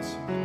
주님께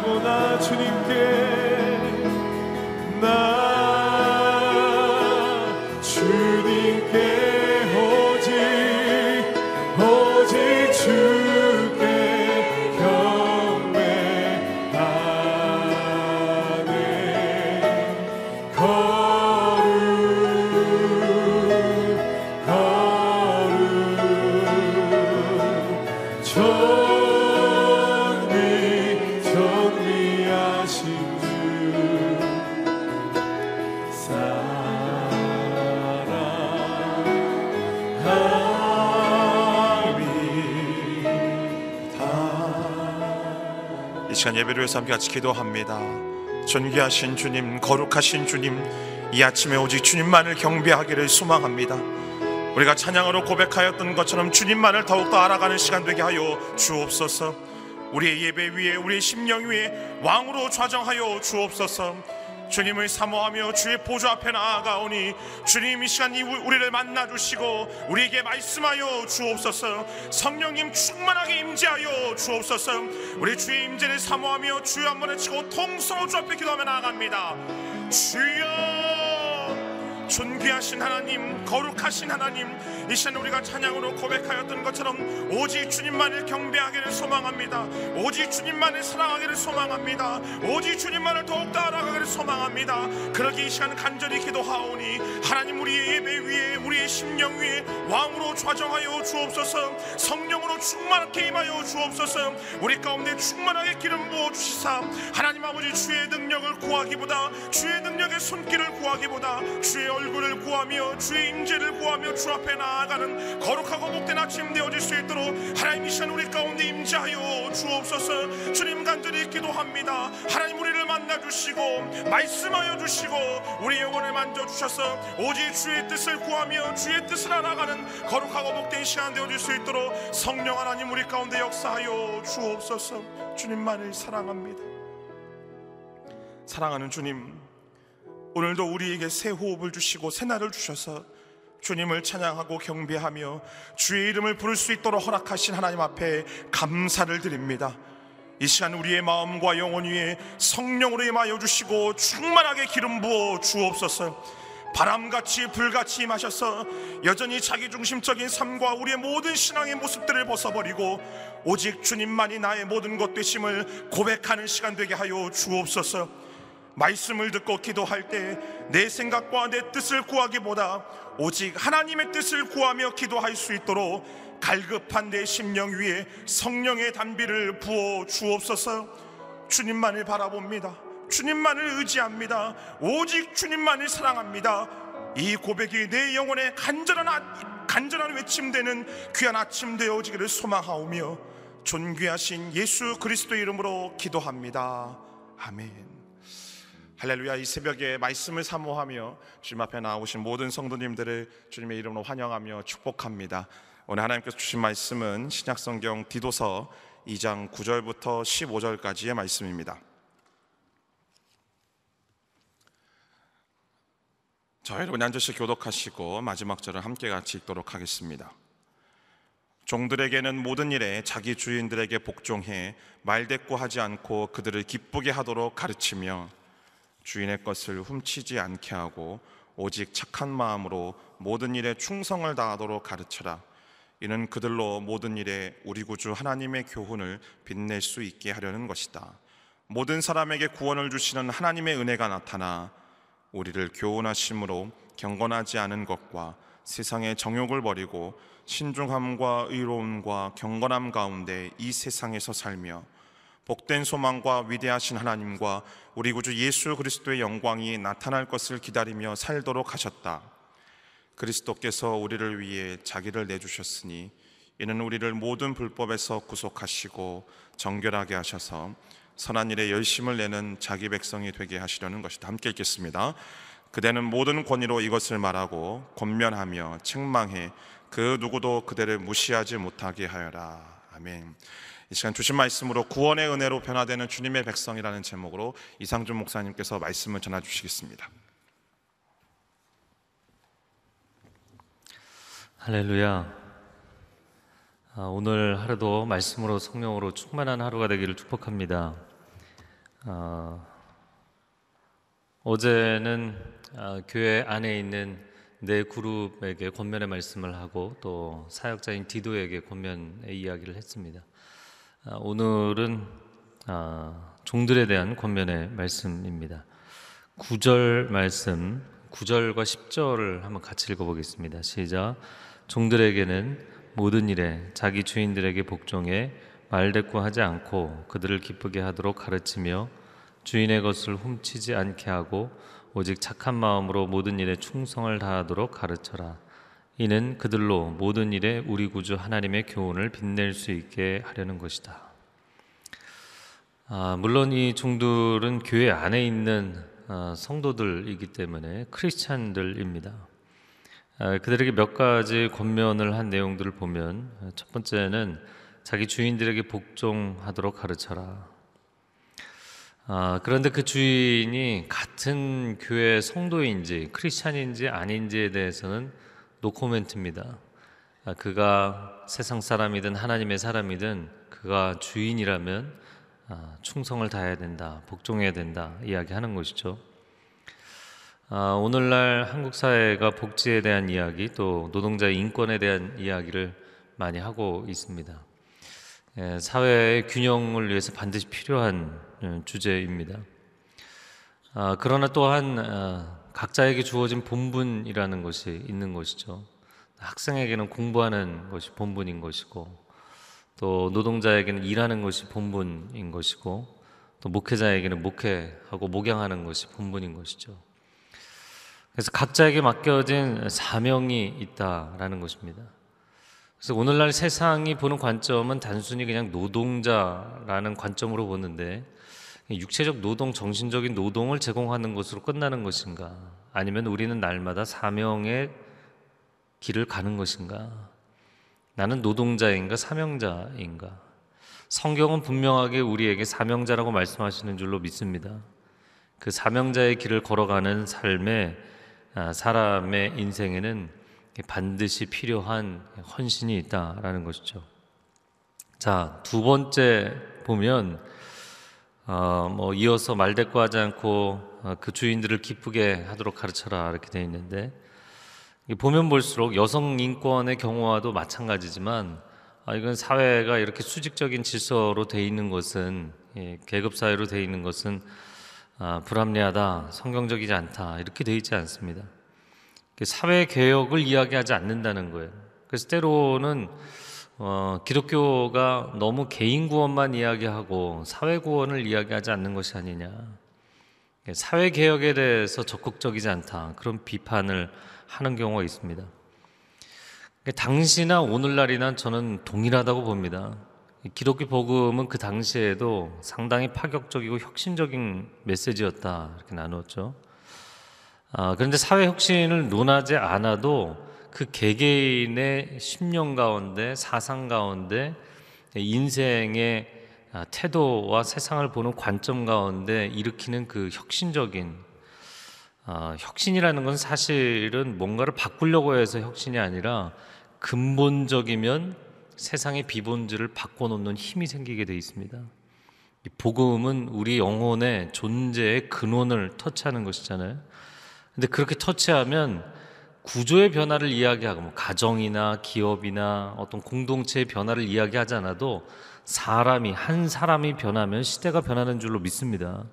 들고 나 주님께 오직 주께 경배하네. 거룩 정리하신 주 사랑하네. 이 시간 예배를 위해서 함께 같이 기도합니다. 존귀하신 주님, 거룩하신 주님, 이 아침에 오직 주님만을 경배하기를 소망합니다. 우리가 찬양으로 고백하였던 것처럼 주님만을 더욱더 알아가는 시간 되게 하여 주옵소서. 우리의 예배 위에, 우리의 심령 위에 왕으로 좌정하여 주옵소서. 주님을 사모하며 주의 보좌 앞에 나아가오니 주님, 이 시간 우리를 만나주시고 우리에게 말씀하여 주옵소서. 성령님 충만하게 임재하여 주옵소서. 우리 주의 임재를 사모하며 주여 한 번에 치고 통성으로 주 앞에 기도하며 나아갑니다. 주여, 존귀하신 하나님, 거룩하신 하나님, 이 시간 우리가 찬양으로 고백하였던 것처럼 오직 주님만을 경배하기를 소망합니다. 오직 주님만을 사랑하기를 소망합니다. 오직 주님만을 더욱더 알아가기를 소망합니다. 그러기 이 시간 간절히 기도하오니 하나님, 우리의 예배 위에, 우리의 심령 위에 왕으로 좌정하여 주옵소서. 성령으로 충만하게 임하여 주옵소서. 우리 가운데 충만하게 기름 부어주시사 하나님 아버지, 주의 능력을 구하기보다, 주의 능력의 손길을 구하기보다 주의 얼굴을 구하며 주의 임재를 구하며 주 앞에 나 나아가는 거룩하고 복된 아침 되어질 수 있도록 하나님, 이 시간 우리 가운데 임재하여 주옵소서. 주님, 간절히 기도합니다. 하나님, 우리를 만나주시고 말씀하여 주시고 우리 영혼을 만져주셔서 오직 주의 뜻을 구하며 주의 뜻을 알아가는 거룩하고 복된 시간 되어질 수 있도록 성령 하나님, 우리 가운데 역사하여 주옵소서. 주님만을 사랑합니다. 사랑하는 주님, 오늘도 우리에게 새 호흡을 주시고 새 날을 주셔서 주님을 찬양하고 경배하며 주의 이름을 부를 수 있도록 허락하신 하나님 앞에 감사를 드립니다. 이 시간 우리의 마음과 영혼 위에 성령으로 임하여 주시고 충만하게 기름 부어 주옵소서. 바람같이 불같이 임하셔서 여전히 자기중심적인 삶과 우리의 모든 신앙의 모습들을 벗어버리고 오직 주님만이 나의 모든 것 되심을 고백하는 시간 되게 하여 주옵소서. 말씀을 듣고 기도할 때 내 생각과 내 뜻을 구하기보다 오직 하나님의 뜻을 구하며 기도할 수 있도록 갈급한 내 심령 위에 성령의 단비를 부어 주옵소서. 주님만을 바라봅니다. 주님만을 의지합니다. 오직 주님만을 사랑합니다. 이 고백이 내 영혼의 간절한 외침되는 귀한 아침 되어지기를 소망하오며 존귀하신 예수 그리스도 이름으로 기도합니다. 아멘. 할렐루야. 이 새벽에 말씀을 사모하며 주님 앞에 나오신 모든 성도님들을 주님의 이름으로 환영하며 축복합니다. 오늘 하나님께서 주신 말씀은 신약성경 디도서 2장 9절부터 15절까지의 말씀입니다. 자, 여러분 앉으시고 교독하시고 마지막 절을 함께 같이 읽도록 하겠습니다. 종들에게는 모든 일에 자기 주인들에게 복종해 말대꾸하지 않고 그들을 기쁘게 하도록 가르치며 주인의 것을 훔치지 않게 하고 오직 착한 마음으로 모든 일에 충성을 다하도록 가르쳐라. 이는 그들로 모든 일에 우리 구주 하나님의 교훈을 빛낼 수 있게 하려는 것이다. 모든 사람에게 구원을 주시는 하나님의 은혜가 나타나 우리를 교훈하심으로 경건하지 않은 것과 세상의 정욕을 버리고 신중함과 의로움과 경건함 가운데 이 세상에서 살며 복된 소망과 위대하신 하나님과 우리 구주 예수 그리스도의 영광이 나타날 것을 기다리며 살도록 하셨다. 그리스도께서 우리를 위해 자기를 내주셨으니 이는 우리를 모든 불법에서 구속하시고 정결하게 하셔서 선한 일에 열심을 내는 자기 백성이 되게 하시려는 것이다. 함께 읽겠습니다. 그대는 모든 권위로 이것을 말하고 권면하며 책망해 그 누구도 그대를 무시하지 못하게 하여라. 아멘. 이 시간 주신 말씀으로 구원의 은혜로 변화되는 주님의 백성이라는 제목으로 이상준 목사님께서 말씀을 전해주시겠습니다. 할렐루야. 오늘 하루도 말씀으로 성령으로 충만한 하루가 되기를 축복합니다. 어제는 교회 안에 있는 네 그룹에게 권면의 말씀을 하고 또 사역자인 디도에게 권면의 이야기를 했습니다. 오늘은 종들에 대한 권면의 말씀입니다. 9절 말씀, 9절과 10절을 한번 같이 읽어보겠습니다. 시작. 종들에게는 모든 일에 자기 주인들에게 복종해 말대꾸하지 않고 그들을 기쁘게 하도록 가르치며 주인의 것을 훔치지 않게 하고 오직 착한 마음으로 모든 일에 충성을 다하도록 가르쳐라. 이는 그들로 모든 일에 우리 구주 하나님의 교훈을 빛낼 수 있게 하려는 것이다. 물론 이 종들은 교회 안에 있는 성도들이기 때문에 크리스찬들입니다. 그들에게 몇 가지 권면을 한 내용들을 보면, 첫 번째는 자기 주인들에게 복종하도록 가르쳐라. 그런데 그 주인이 같은 교회 성도인지 크리스찬인지 아닌지에 대해서는 노코멘트입니다. 그가 세상 사람이든 하나님의 사람이든 그가 주인이라면 충성을 다해야 된다, 복종해야 된다 이야기하는 것이죠. 오늘날 한국 사회가 복지에 대한 이야기, 또 노동자의 인권에 대한 이야기를 많이 하고 있습니다. 사회의 균형을 위해서 반드시 필요한 주제입니다. 그러나 또한 각자에게 주어진 본분이라는 것이 있는 것이죠. 학생에게는 공부하는 것이 본분인 것이고, 또 노동자에게는 일하는 것이 본분인 것이고, 또 목회자에게는 목회하고 목양하는 것이 본분인 것이죠. 그래서 각자에게 맡겨진 사명이 있다라는 것입니다. 그래서 오늘날 세상이 보는 관점은 단순히 그냥 노동자라는 관점으로 보는데, 육체적 노동, 정신적인 노동을 제공하는 것으로 끝나는 것인가, 아니면 우리는 날마다 사명의 길을 가는 것인가, 나는 노동자인가 사명자인가. 성경은 분명하게 우리에게 사명자라고 말씀하시는 줄로 믿습니다. 그 사명자의 길을 걸어가는 삶에, 사람의 인생에는 반드시 필요한 헌신이 있다라는 것이죠. 자, 두 번째 보면 이어서 말대꾸하지 않고 그 주인들을 기쁘게 하도록 가르쳐라 이렇게 되어 있는데, 보면 볼수록 여성 인권의 경우와도 마찬가지지만, 이건 사회가 이렇게 수직적인 질서로 되어 있는 것은, 계급 사회로 되어 있는 것은 불합리하다, 성경적이지 않다 이렇게 되어 있지 않습니다. 사회 개혁을 이야기하지 않는다는 거예요. 그래서 때로는 기독교가 너무 개인 구원만 이야기하고 사회 구원을 이야기하지 않는 것이 아니냐, 사회 개혁에 대해서 적극적이지 않다, 그런 비판을 하는 경우가 있습니다. 당시나 오늘날이나 저는 동일하다고 봅니다. 기독교 복음은 그 당시에도 상당히 파격적이고 혁신적인 메시지였다 이렇게 나누었죠. 그런데 사회 혁신을 논하지 않아도 그 개개인의 심령 가운데, 사상 가운데, 인생의 태도와 세상을 보는 관점 가운데 일으키는 그 혁신적인, 혁신이라는 건 사실은 뭔가를 바꾸려고 해서 혁신이 아니라 근본적이면 세상의 비본질을 바꿔놓는 힘이 생기게 돼 있습니다. 이 복음은 우리 영혼의 존재의 근원을 터치하는 것이잖아요. 근데 그렇게 터치하면 구조의 변화를 이야기하고, 가정이나 기업이나 어떤 공동체의 변화를 이야기하지 않아도 사람이, 한 사람이 변하면 시대가 변하는 줄로 믿습니다.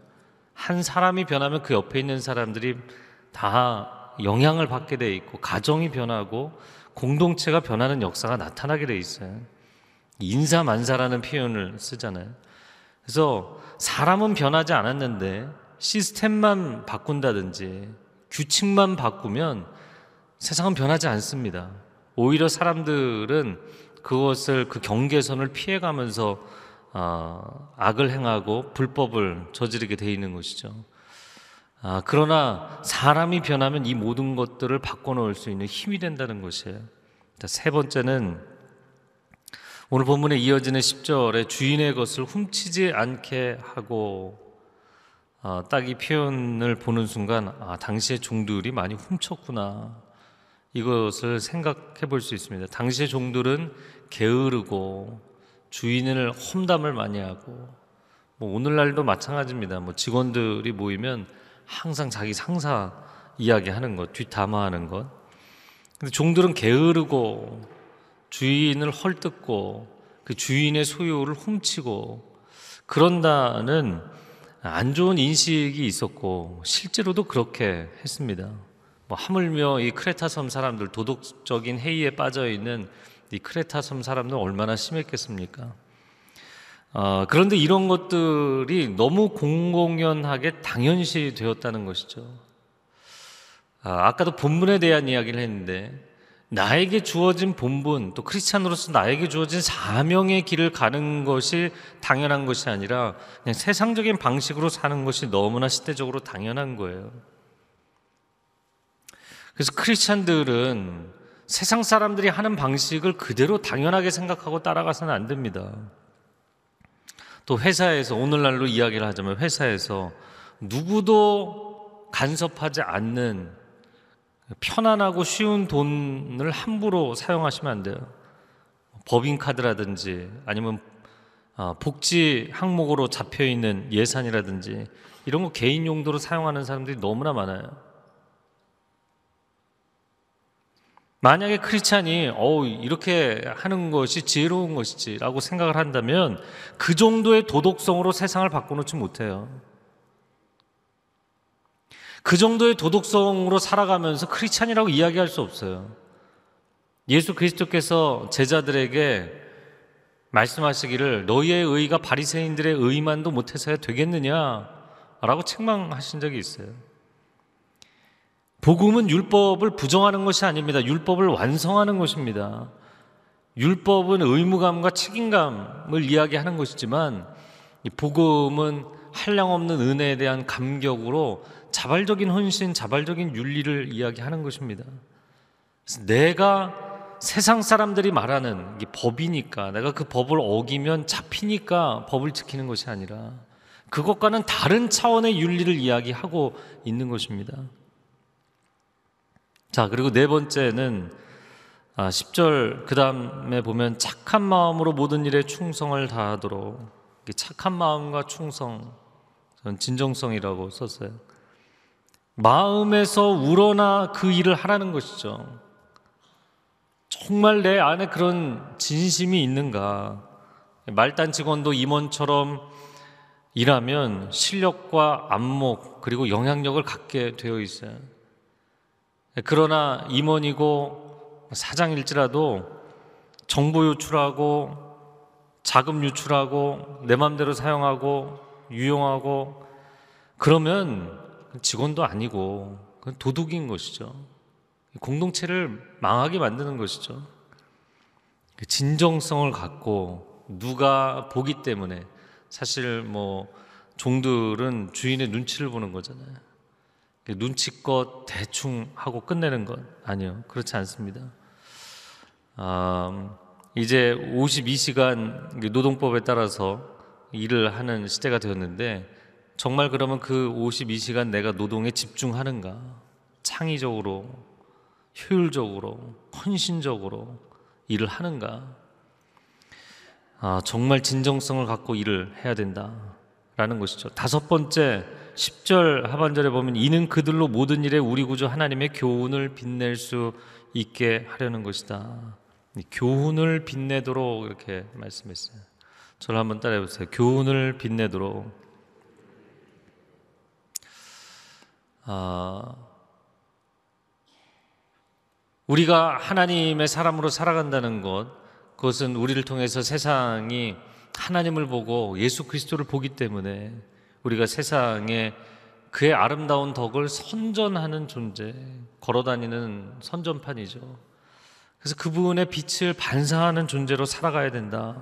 한 사람이 변하면 그 옆에 있는 사람들이 다 영향을 받게 돼 있고, 가정이 변하고 공동체가 변하는 역사가 나타나게 돼 있어요. 인사만사라는 표현을 쓰잖아요. 그래서 사람은 변하지 않았는데 시스템만 바꾼다든지 규칙만 바꾸면 세상은 변하지 않습니다. 오히려 사람들은 그것을, 그 경계선을 피해가면서 악을 행하고 불법을 저지르게 돼 있는 것이죠. 그러나 사람이 변하면 이 모든 것들을 바꿔놓을 수 있는 힘이 된다는 것이에요. 세 번째는 오늘 본문에 이어지는 10절에 주인의 것을 훔치지 않게 하고, 딱 이 표현을 보는 순간 당시의 종들이 많이 훔쳤구나 이것을 생각해 볼 수 있습니다. 당시의 종들은 게으르고 주인을 험담을 많이 하고 뭐 오늘날도 마찬가지입니다. 뭐 직원들이 모이면 항상 자기 상사 이야기하는 것, 뒷담화하는 것. 근데 종들은 게으르고 주인을 헐뜯고 그 주인의 소유를 훔치고 그런다는 안 좋은 인식이 있었고 실제로도 그렇게 했습니다. 뭐 하물며 이 크레타 섬 사람들, 도덕적인 해이에 빠져 있는 이 크레타 섬 사람들 얼마나 심했겠습니까? 그런데 이런 것들이 너무 공공연하게 당연시 되었다는 것이죠. 아까도 본분에 대한 이야기를 했는데 나에게 주어진 본분, 또 크리스찬으로서 나에게 주어진 사명의 길을 가는 것이 당연한 것이 아니라 그냥 세상적인 방식으로 사는 것이 너무나 시대적으로 당연한 거예요. 그래서 크리스찬들은 세상 사람들이 하는 방식을 그대로 당연하게 생각하고 따라가서는 안 됩니다. 또 회사에서, 오늘날로 이야기를 하자면 회사에서 누구도 간섭하지 않는 편안하고 쉬운 돈을 함부로 사용하시면 안 돼요. 법인카드라든지 아니면 복지 항목으로 잡혀있는 예산이라든지 이런 거 개인 용도로 사용하는 사람들이 너무나 많아요. 만약에 크리스찬이 이렇게 하는 것이 지혜로운 것이지 라고 생각을 한다면 그 정도의 도덕성으로 세상을 바꿔놓지 못해요. 그 정도의 도덕성으로 살아가면서 크리스찬이라고 이야기할 수 없어요. 예수 그리스도께서 제자들에게 말씀하시기를 너희의 의가 바리새인들의 의만도 못해서야 되겠느냐라고 책망하신 적이 있어요. 복음은 율법을 부정하는 것이 아닙니다. 율법을 완성하는 것입니다. 율법은 의무감과 책임감을 이야기하는 것이지만 이 복음은 한량없는 은혜에 대한 감격으로 자발적인 헌신, 자발적인 윤리를 이야기하는 것입니다. 그래서 내가 세상 사람들이 말하는 이게 법이니까, 내가 그 법을 어기면 잡히니까 법을 지키는 것이 아니라 그것과는 다른 차원의 윤리를 이야기하고 있는 것입니다. 자, 그리고 네 번째는 10절 그 다음에 보면 착한 마음으로 모든 일에 충성을 다하도록. 착한 마음과 충성, 저는 진정성이라고 썼어요. 마음에서 우러나 그 일을 하라는 것이죠. 정말 내 안에 그런 진심이 있는가. 말단 직원도 임원처럼 일하면 실력과 안목 그리고 영향력을 갖게 되어 있어요. 그러나 임원이고 사장일지라도 정보 유출하고 자금 유출하고 내 맘대로 사용하고 유용하고 그러면 직원도 아니고 그건 도둑인 것이죠. 공동체를 망하게 만드는 것이죠. 진정성을 갖고 누가 보기 때문에 사실 뭐 종들은 주인의 눈치를 보는 거잖아요. 눈치껏 대충 하고 끝내는 것 아니요, 그렇지 않습니다. 이제 52시간 노동법에 따라서 일을 하는 시대가 되었는데 정말 그러면 그 52시간 내가 노동에 집중하는가, 창의적으로, 효율적으로, 헌신적으로 일을 하는가. 정말 진정성을 갖고 일을 해야 된다라는 것이죠. 다섯 번째, 10절 하반절에 보면 이는 그들로 모든 일에 우리 구주 하나님의 교훈을 빛낼 수 있게 하려는 것이다. 교훈을 빛내도록 이렇게 말씀했어요. 저를 한번 따라해 보세요. 교훈을 빛내도록. 우리가 하나님의 사람으로 살아간다는 것, 그것은 우리를 통해서 세상이 하나님을 보고 예수 그리스도를 보기 때문에 우리가 세상에 그의 아름다운 덕을 선전하는 존재, 걸어다니는 선전판이죠. 그래서 그분의 빛을 반사하는 존재로 살아가야 된다.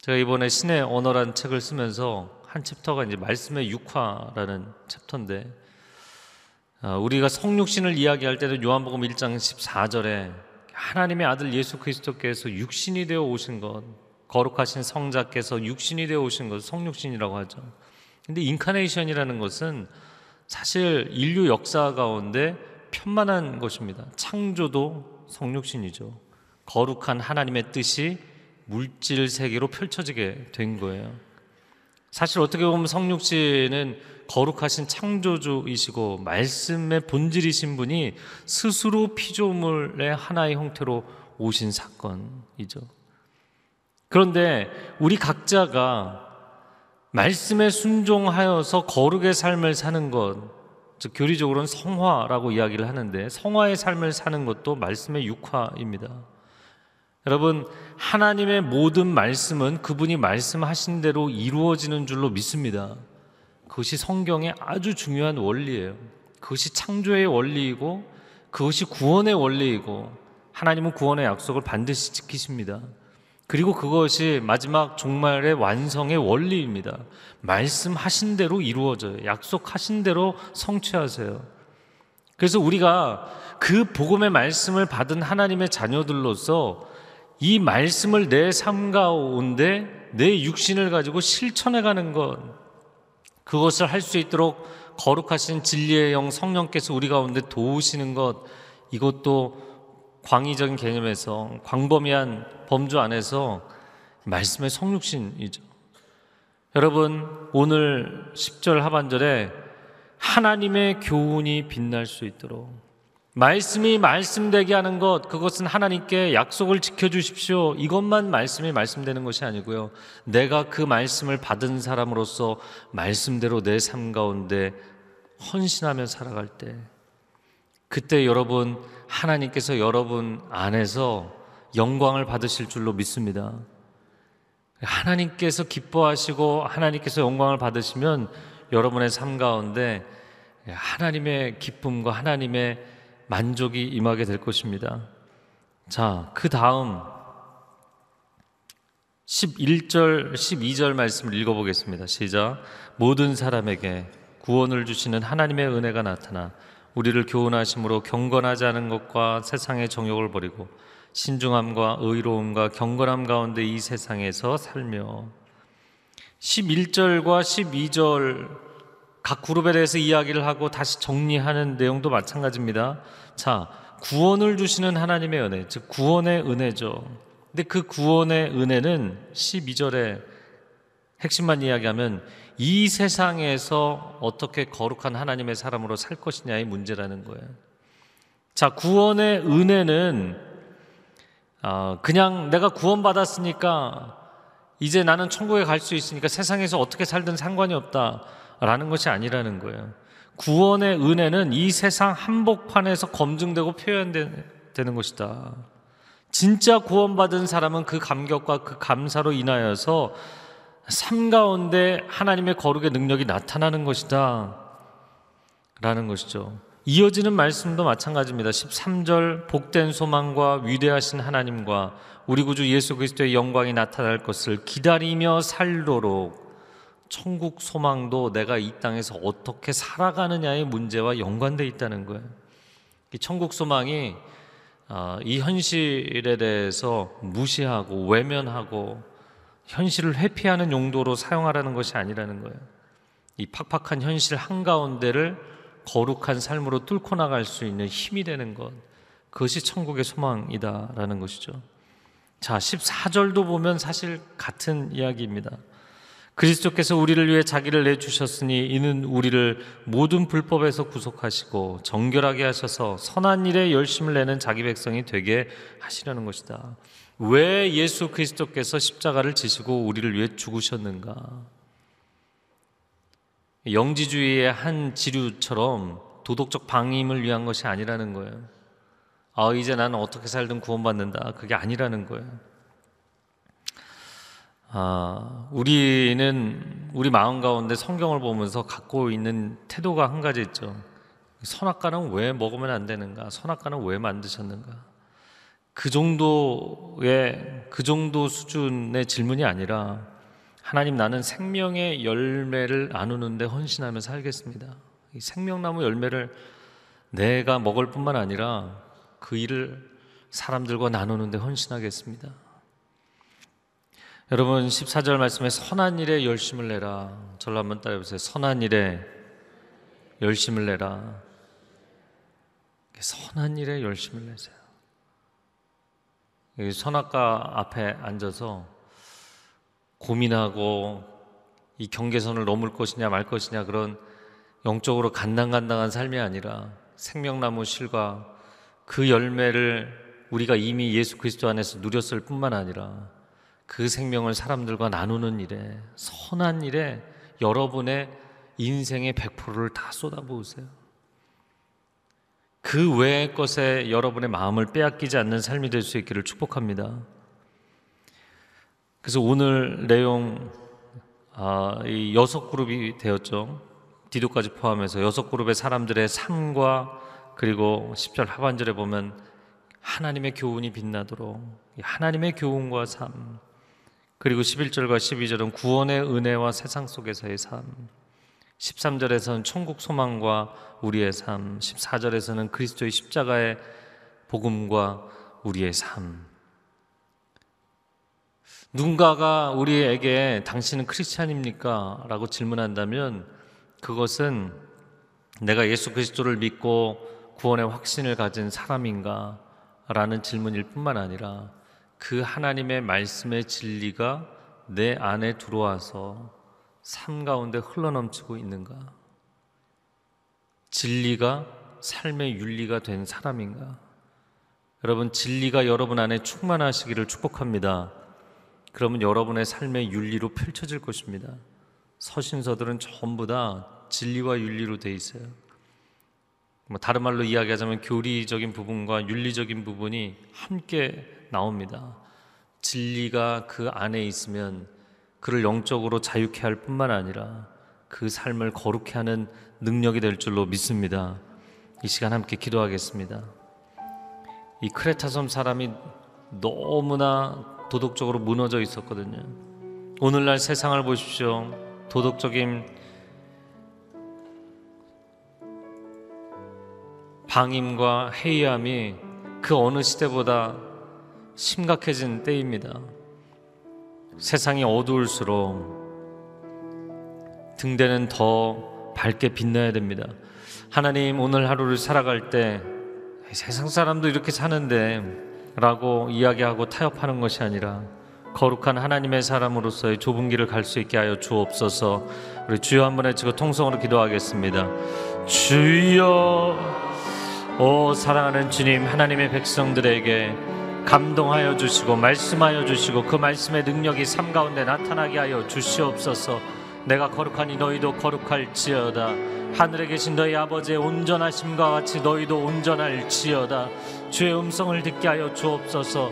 제가 이번에 신의 언어란 책을 쓰면서 한 챕터가 이제 말씀의 육화라는 챕터인데 우리가 성육신을 이야기할 때는 요한복음 1장 14절에 하나님의 아들 예수 그리스도께서 육신이 되어 오신 것, 거룩하신 성자께서 육신이 되어 오신 것을 성육신이라고 하죠. 근데 인카네이션이라는 것은 사실 인류 역사 가운데 편만한 것입니다. 창조도 성육신이죠. 거룩한 하나님의 뜻이 물질 세계로 펼쳐지게 된 거예요. 사실 어떻게 보면 성육신은 거룩하신 창조주이시고 말씀의 본질이신 분이 스스로 피조물의 하나의 형태로 오신 사건이죠. 그런데 우리 각자가 말씀에 순종하여서 거룩의 삶을 사는 것, 즉 교리적으로는 성화라고 이야기를 하는데, 성화의 삶을 사는 것도 말씀의 육화입니다. 여러분, 하나님의 모든 말씀은 그분이 말씀하신 대로 이루어지는 줄로 믿습니다. 그것이 성경의 아주 중요한 원리예요. 그것이 창조의 원리이고, 그것이 구원의 원리이고, 하나님은 구원의 약속을 반드시 지키십니다. 그리고 그것이 마지막 종말의 완성의 원리입니다. 말씀하신 대로 이루어져요. 약속하신 대로 성취하세요. 그래서 우리가 그 복음의 말씀을 받은 하나님의 자녀들로서 이 말씀을 내 삶 가운데 내 육신을 가지고 실천해가는 것, 그것을 할 수 있도록 거룩하신 진리의 영 성령께서 우리 가운데 도우시는 것, 이것도 광의적인 개념에서 광범위한 범주 안에서 말씀의 성육신이죠. 여러분, 오늘 10절 하반절에 하나님의 교훈이 빛날 수 있도록, 말씀이 말씀되게 하는 것, 그것은 하나님께 약속을 지켜주십시오, 이것만 말씀이 말씀되는 것이 아니고요, 내가 그 말씀을 받은 사람으로서 말씀대로 내 삶 가운데 헌신하며 살아갈 때, 그때 여러분, 하나님께서 여러분 안에서 영광을 받으실 줄로 믿습니다. 하나님께서 기뻐하시고 하나님께서 영광을 받으시면 여러분의 삶 가운데 하나님의 기쁨과 하나님의 만족이 임하게 될 것입니다. 자, 그 다음 11절, 12절 말씀을 읽어보겠습니다. 시작. 모든 사람에게 구원을 주시는 하나님의 은혜가 나타나 우리를 교훈하심으로 경건하지 않은 것과 세상의 정욕을 버리고 신중함과 의로움과 경건함 가운데 이 세상에서 살며. 11절과 12절 각 그룹에 대해서 이야기를 하고 다시 정리하는 내용도 마찬가지입니다. 자, 구원을 주시는 하나님의 은혜, 즉 구원의 은혜죠. 근데 그 구원의 은혜는 12절에 핵심만 이야기하면 이 세상에서 어떻게 거룩한 하나님의 사람으로 살 것이냐의 문제라는 거예요. 자, 구원의 은혜는 그냥 내가 구원받았으니까 이제 나는 천국에 갈 수 있으니까 세상에서 어떻게 살든 상관이 없다라는 것이 아니라는 거예요. 구원의 은혜는 이 세상 한복판에서 검증되고 표현되는 것이다. 진짜 구원받은 사람은 그 감격과 그 감사로 인하여서 삶 가운데 하나님의 거룩의 능력이 나타나는 것이다 라는 것이죠. 이어지는 말씀도 마찬가지입니다. 13절, 복된 소망과 위대하신 하나님과 우리 구주 예수 그리스도의 영광이 나타날 것을 기다리며 살도록, 천국 소망도 내가 이 땅에서 어떻게 살아가느냐의 문제와 연관되어 있다는 거예요. 이 천국 소망이 이 현실에 대해서 무시하고 외면하고 현실을 회피하는 용도로 사용하라는 것이 아니라는 거예요. 이 팍팍한 현실 한가운데를 거룩한 삶으로 뚫고 나갈 수 있는 힘이 되는 것, 그것이 천국의 소망이다라는 것이죠. 자, 14절도 보면 사실 같은 이야기입니다. 그리스도께서 우리를 위해 자기를 내주셨으니 이는 우리를 모든 불법에서 구속하시고 정결하게 하셔서 선한 일에 열심을 내는 자기 백성이 되게 하시려는 것이다. 왜 예수 그리스도께서 십자가를 지시고 우리를 위해 죽으셨는가? 영지주의의 한 지류처럼 도덕적 방임을 위한 것이 아니라는 거예요. 이제 나는 어떻게 살든 구원받는다, 그게 아니라는 거예요. 우리는 우리 마음 가운데 성경을 보면서 갖고 있는 태도가 한 가지 있죠. 선악과는 왜 먹으면 안 되는가? 선악과는 왜 만드셨는가? 그 정도 수준의 질문이 아니라, 하나님, 나는 생명의 열매를 나누는데 헌신하며 살겠습니다. 이 생명나무 열매를 내가 먹을 뿐만 아니라 그 일을 사람들과 나누는데 헌신하겠습니다. 여러분, 14절 말씀에 선한 일에 열심을 내라. 저를 한번 따라해보세요. 선한 일에 열심을 내라. 선한 일에 열심을 내세요. 선악과 앞에 앉아서 고민하고 이 경계선을 넘을 것이냐 말 것이냐 그런 영적으로 간당간당한 삶이 아니라 생명나무 실과 그 열매를 우리가 이미 예수 그리스도 안에서 누렸을 뿐만 아니라 그 생명을 사람들과 나누는 일에, 선한 일에 여러분의 인생의 100%를 다 쏟아부으세요. 그 외의 것에 여러분의 마음을 빼앗기지 않는 삶이 될 수 있기를 축복합니다. 그래서 오늘 내용 이 6그룹이 되었죠. 디도까지 포함해서 6그룹의 사람들의 삶과 그리고 10절 하반절에 보면 하나님의 교훈이 빛나도록 하나님의 교훈과 삶, 그리고 11절과 12절은 구원의 은혜와 세상 속에서의 삶, 13절에서는 천국 소망과 우리의 삶, 14절에서는 그리스도의 십자가의 복음과 우리의 삶. 누군가가 우리에게 당신은 크리스찬입니까? 라고 질문한다면 그것은 내가 예수 그리스도를 믿고 구원의 확신을 가진 사람인가? 라는 질문일 뿐만 아니라 그 하나님의 말씀의 진리가 내 안에 들어와서 삶 가운데 흘러넘치고 있는가? 진리가 삶의 윤리가 된 사람인가? 여러분, 진리가 여러분 안에 충만하시기를 축복합니다. 그러면 여러분의 삶의 윤리로 펼쳐질 것입니다. 서신서들은 전부 다 진리와 윤리로 돼 있어요. 다른 말로 이야기하자면 교리적인 부분과 윤리적인 부분이 함께 나옵니다. 진리가 그 안에 있으면 그를 영적으로 자유케 할 뿐만 아니라 그 삶을 거룩케 하는 능력이 될 줄로 믿습니다. 이 시간 함께 기도하겠습니다. 이 크레타섬 사람이 너무나 도덕적으로 무너져 있었거든요. 오늘날 세상을 보십시오. 도덕적인 방임과 해이함이 그 어느 시대보다 심각해진 때입니다. 세상이 어두울수록 등대는 더 밝게 빛나야 됩니다. 하나님, 오늘 하루를 살아갈 때 세상 사람도 이렇게 사는데 라고 이야기하고 타협하는 것이 아니라 거룩한 하나님의 사람으로서의 좁은 길을 갈 수 있게 하여 주옵소서. 우리 주여 한 번 외치고 통성으로 기도하겠습니다. 주여, 오 사랑하는 주님, 하나님의 백성들에게 감동하여 주시고 말씀하여 주시고 그 말씀의 능력이 삶 가운데 나타나게 하여 주시옵소서. 내가 거룩하니 너희도 거룩할지어다. 하늘에 계신 너희 아버지의 온전하심과 같이 너희도 온전할지어다. 주의 음성을 듣게 하여 주옵소서.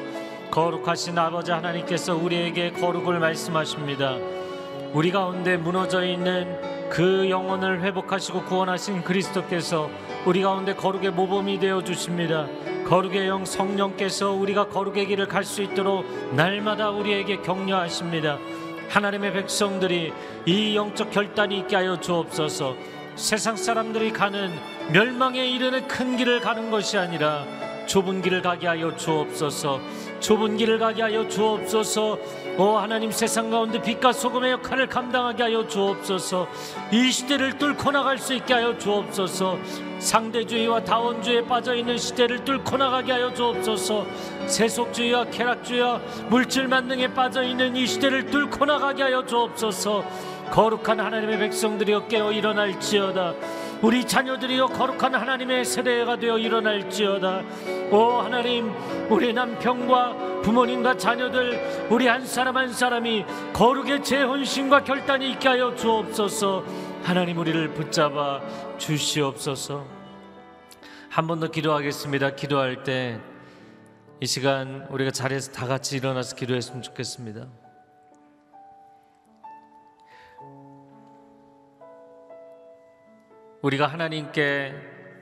거룩하신 아버지 하나님께서 우리에게 거룩을 말씀하십니다. 우리 가운데 무너져 있는 그 영혼을 회복하시고 구원하신 그리스도께서 우리 가운데 거룩의 모범이 되어 주십니다. 거룩의 영 성령께서 우리가 거룩의 길을 갈 수 있도록 날마다 우리에게 격려하십니다. 하나님의 백성들이 이 영적 결단이 있게 하여 주옵소서. 세상 사람들이 가는 멸망에 이르는 큰 길을 가는 것이 아니라 좁은 길을 가게 하여 주옵소서. 좁은 길을 가게 하여 주옵소서. 오 하나님, 세상 가운데 빛과 소금의 역할을 감당하게 하여 주옵소서. 이 시대를 뚫고 나갈 수 있게 하여 주옵소서. 상대주의와 다원주의에 빠져있는 시대를 뚫고 나가게 하여 주옵소서. 세속주의와 쾌락주의와 물질만능에 빠져있는 이 시대를 뚫고 나가게 하여 주옵소서. 거룩한 하나님의 백성들이여 깨어 일어날지어다. 우리 자녀들이여 거룩한 하나님의 세대가 되어 일어날지어다. 오 하나님, 우리 남편과 부모님과 자녀들, 우리 한 사람 한 사람이 거룩의 재헌신과 결단이 있게 하여 주옵소서. 하나님, 우리를 붙잡아 주시옵소서. 한 번 더 기도하겠습니다. 기도할 때 이 시간 우리가 자리에서 다 같이 일어나서 기도했으면 좋겠습니다. 우리가 하나님께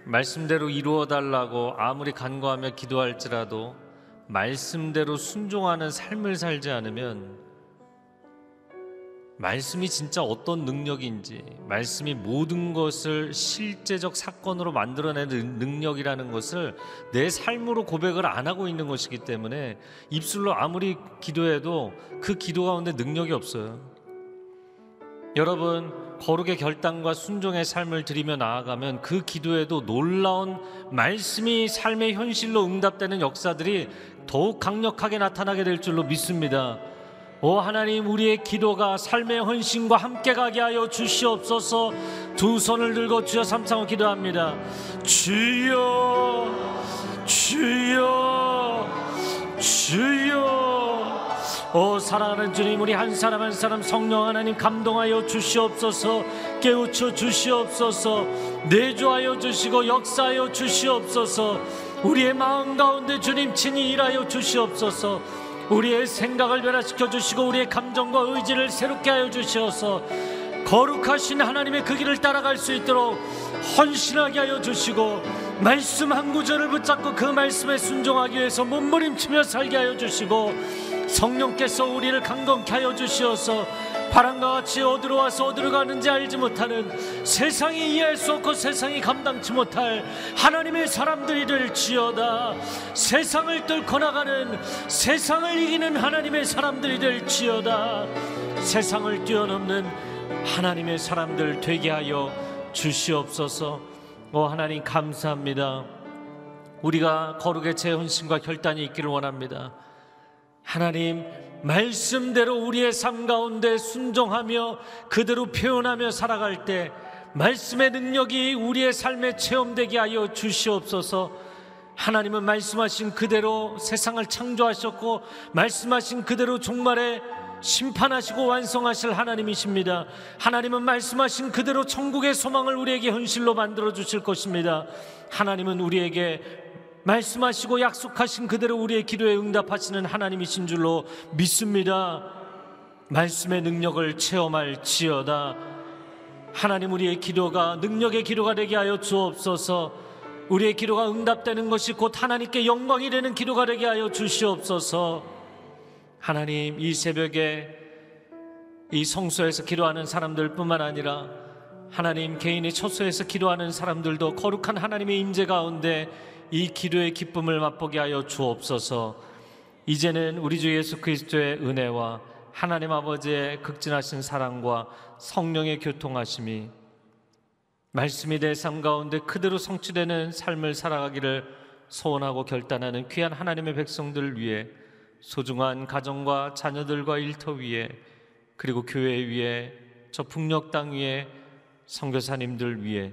말씀대로 이루어 달라고 아무리 간구하며 기도할지라도 말씀대로 순종하는 삶을 살지 않으면 말씀이 진짜 어떤 능력인지, 말씀이 모든 것을 실제적 사건으로 만들어내는 능력이라는 것을 내 삶으로 고백을 안 하고 있는 것이기 때문에 입술로 아무리 기도해도 그 기도 가운데 능력이 없어요. 여러분, 거룩의 결단과 순종의 삶을 드리며 나아가면 그 기도에도 놀라운 말씀이 삶의 현실로 응답되는 역사들이 더욱 강력하게 나타나게 될 줄로 믿습니다. 오 하나님, 우리의 기도가 삶의 헌신과 함께 가게 하여 주시옵소서. 두 손을 들고 주여 삼창으로 기도합니다. 주여 주여 주여. 오 사랑하는 주님, 우리 한 사람 한 사람 성령 하나님 감동하여 주시옵소서. 깨우쳐 주시옵소서. 내주하여 주시고 역사하여 주시옵소서. 우리의 마음 가운데 주님 친히 일하여 주시옵소서. 우리의 생각을 변화시켜 주시고 우리의 감정과 의지를 새롭게 하여 주시어서 거룩하신 하나님의 그 길을 따라갈 수 있도록 헌신하게 하여 주시고, 말씀 한 구절을 붙잡고 그 말씀에 순종하기 위해서 몸부림치며 살게 하여 주시고, 성령께서 우리를 강건케 하여 주시어서 바람과 같이 어디로 와서 어디로 가는지 알지 못하는, 세상이 이해할 수 없고 세상이 감당치 못할 하나님의 사람들이 될지어다. 세상을 뚫고 나가는, 세상을 이기는 하나님의 사람들이 될지어다. 세상을 뛰어넘는 하나님의 사람들 되게 하여 주시옵소서. 오 하나님 감사합니다. 우리가 거룩의 헌신과 결단이 있기를 원합니다. 하나님, 말씀대로 우리의 삶 가운데 순종하며 그대로 표현하며 살아갈 때 말씀의 능력이 우리의 삶에 체험되게 하여 주시옵소서. 하나님은 말씀하신 그대로 세상을 창조하셨고 말씀하신 그대로 종말에 심판하시고 완성하실 하나님이십니다. 하나님은 말씀하신 그대로 천국의 소망을 우리에게 현실로 만들어 주실 것입니다. 하나님은 우리에게 말씀하시고 약속하신 그대로 우리의 기도에 응답하시는 하나님이신 줄로 믿습니다. 말씀의 능력을 체험할지어다. 하나님, 우리의 기도가 능력의 기도가 되게 하여 주옵소서. 우리의 기도가 응답되는 것이 곧 하나님께 영광이 되는 기도가 되게 하여 주시옵소서. 하나님, 이 새벽에 이 성소에서 기도하는 사람들 뿐만 아니라 하나님 개인이 처소에서 기도하는 사람들도 거룩한 하나님의 임재 가운데 이 기도의 기쁨을 맛보게 하여 주옵소서. 이제는 우리 주 예수 그리스도의 은혜와 하나님 아버지의 극진하신 사랑과 성령의 교통하심이 말씀이 내 삶 가운데 그대로 성취되는 삶을 살아가기를 소원하고 결단하는 귀한 하나님의 백성들 위해, 소중한 가정과 자녀들과 일터 위에, 그리고 교회 위에, 저 북녘 땅 위에, 선교사님들 위에